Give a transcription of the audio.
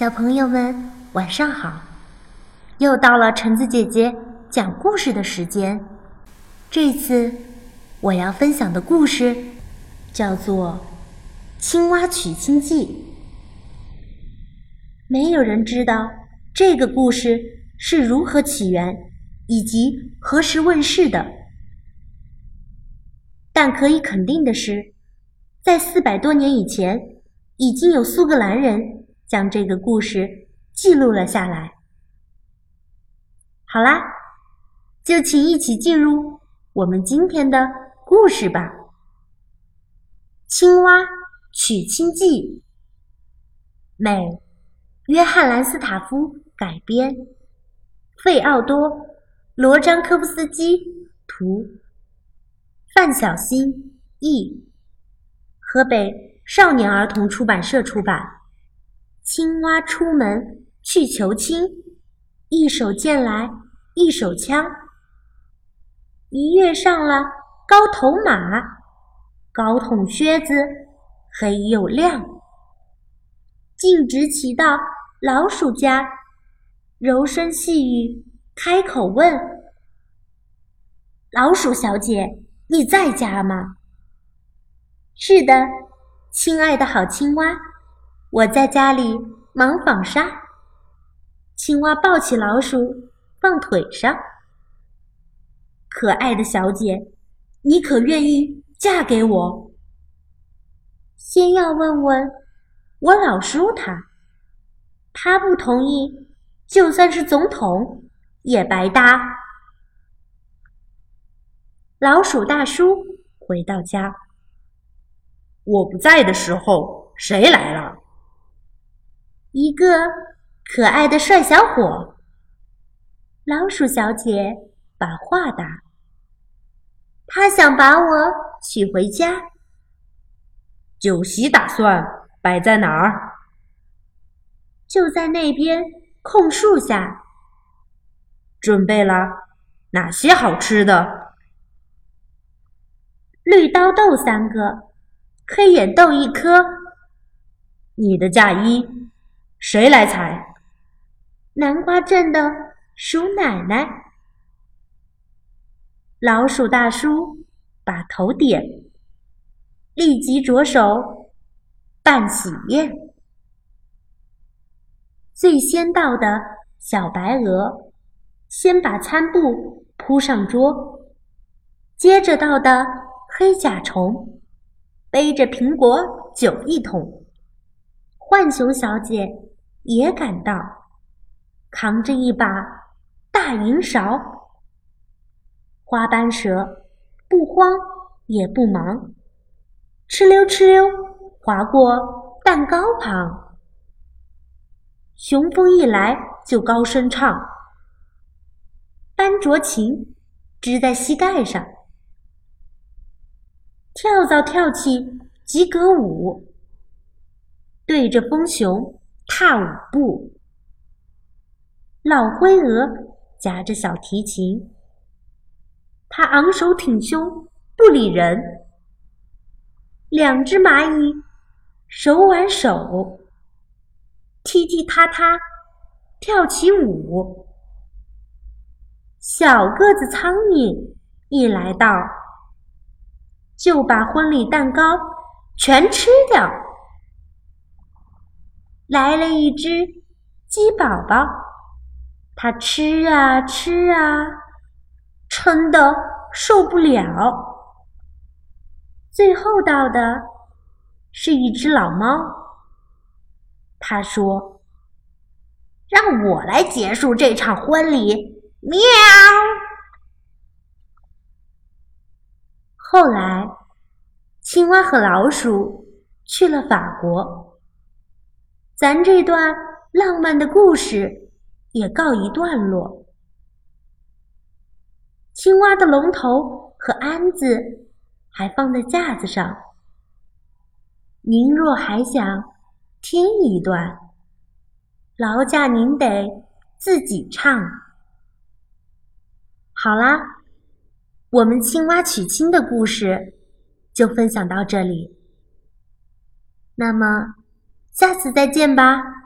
小朋友们晚上好，又到了橙子姐姐讲故事的时间。这次我要分享的故事叫做《青蛙娶亲记》。没有人知道这个故事是如何起源以及何时问世的，但可以肯定的是，在400多年以前，已经有苏格兰人将这个故事记录了下来。好啦，就请一起进入我们今天的故事吧。青蛙娶亲记，美约翰·兰斯塔夫改编，费奥多·罗章科夫斯基图，范小新译，河北少年儿童出版社出版。青蛙出门去求亲，一手剑来一手枪，一跃上了高头马，高筒靴子黑又亮，径直骑到老鼠家，柔声细语开口问：老鼠小姐，你在家吗？是的，亲爱的好青蛙，我在家里忙纺纱。青蛙抱起老鼠放腿上。可爱的小姐，你可愿意嫁给我？先要问问我老叔他不同意，就算是总统也白搭。老鼠大叔回到家，我不在的时候谁来了？一个可爱的帅小伙。老鼠小姐把话答，她想把我娶回家。酒席打算摆在哪儿？就在那边空树下。准备了哪些好吃的？绿刀豆3个，黑眼豆1颗。你的嫁衣谁来采？南瓜镇的鼠奶奶。老鼠大叔把头点，立即着手办喜宴。最先到的小白鹅先把餐布铺上桌，接着到的黑甲虫背着苹果酒1桶，浣熊小姐也赶到，扛着一把大银勺。花斑蛇不慌也不忙，哧溜哧溜划过蛋糕旁。雄蜂一来就高声唱，斑竹琴支在膝盖上，跳蚤跳起及格舞，对着蜂熊踏5步，老灰鹅夹着小提琴，它昂首挺胸不理人。2只蚂蚁手挽手，踢踢踏踏跳起舞。小个子苍蝇一来到，就把婚礼蛋糕全吃掉。来了一只鸡宝宝，它吃啊吃啊，撑得受不了。最后到的是一只老猫，它说：让我来结束这场婚礼，喵。后来，青蛙和老鼠去了法国。咱这段浪漫的故事也告一段落。青蛙的龙头和鞍子还放在架子上，您若还想听一段，劳驾您得自己唱。好啦，我们青蛙娶亲的故事就分享到这里，那么下次再见吧。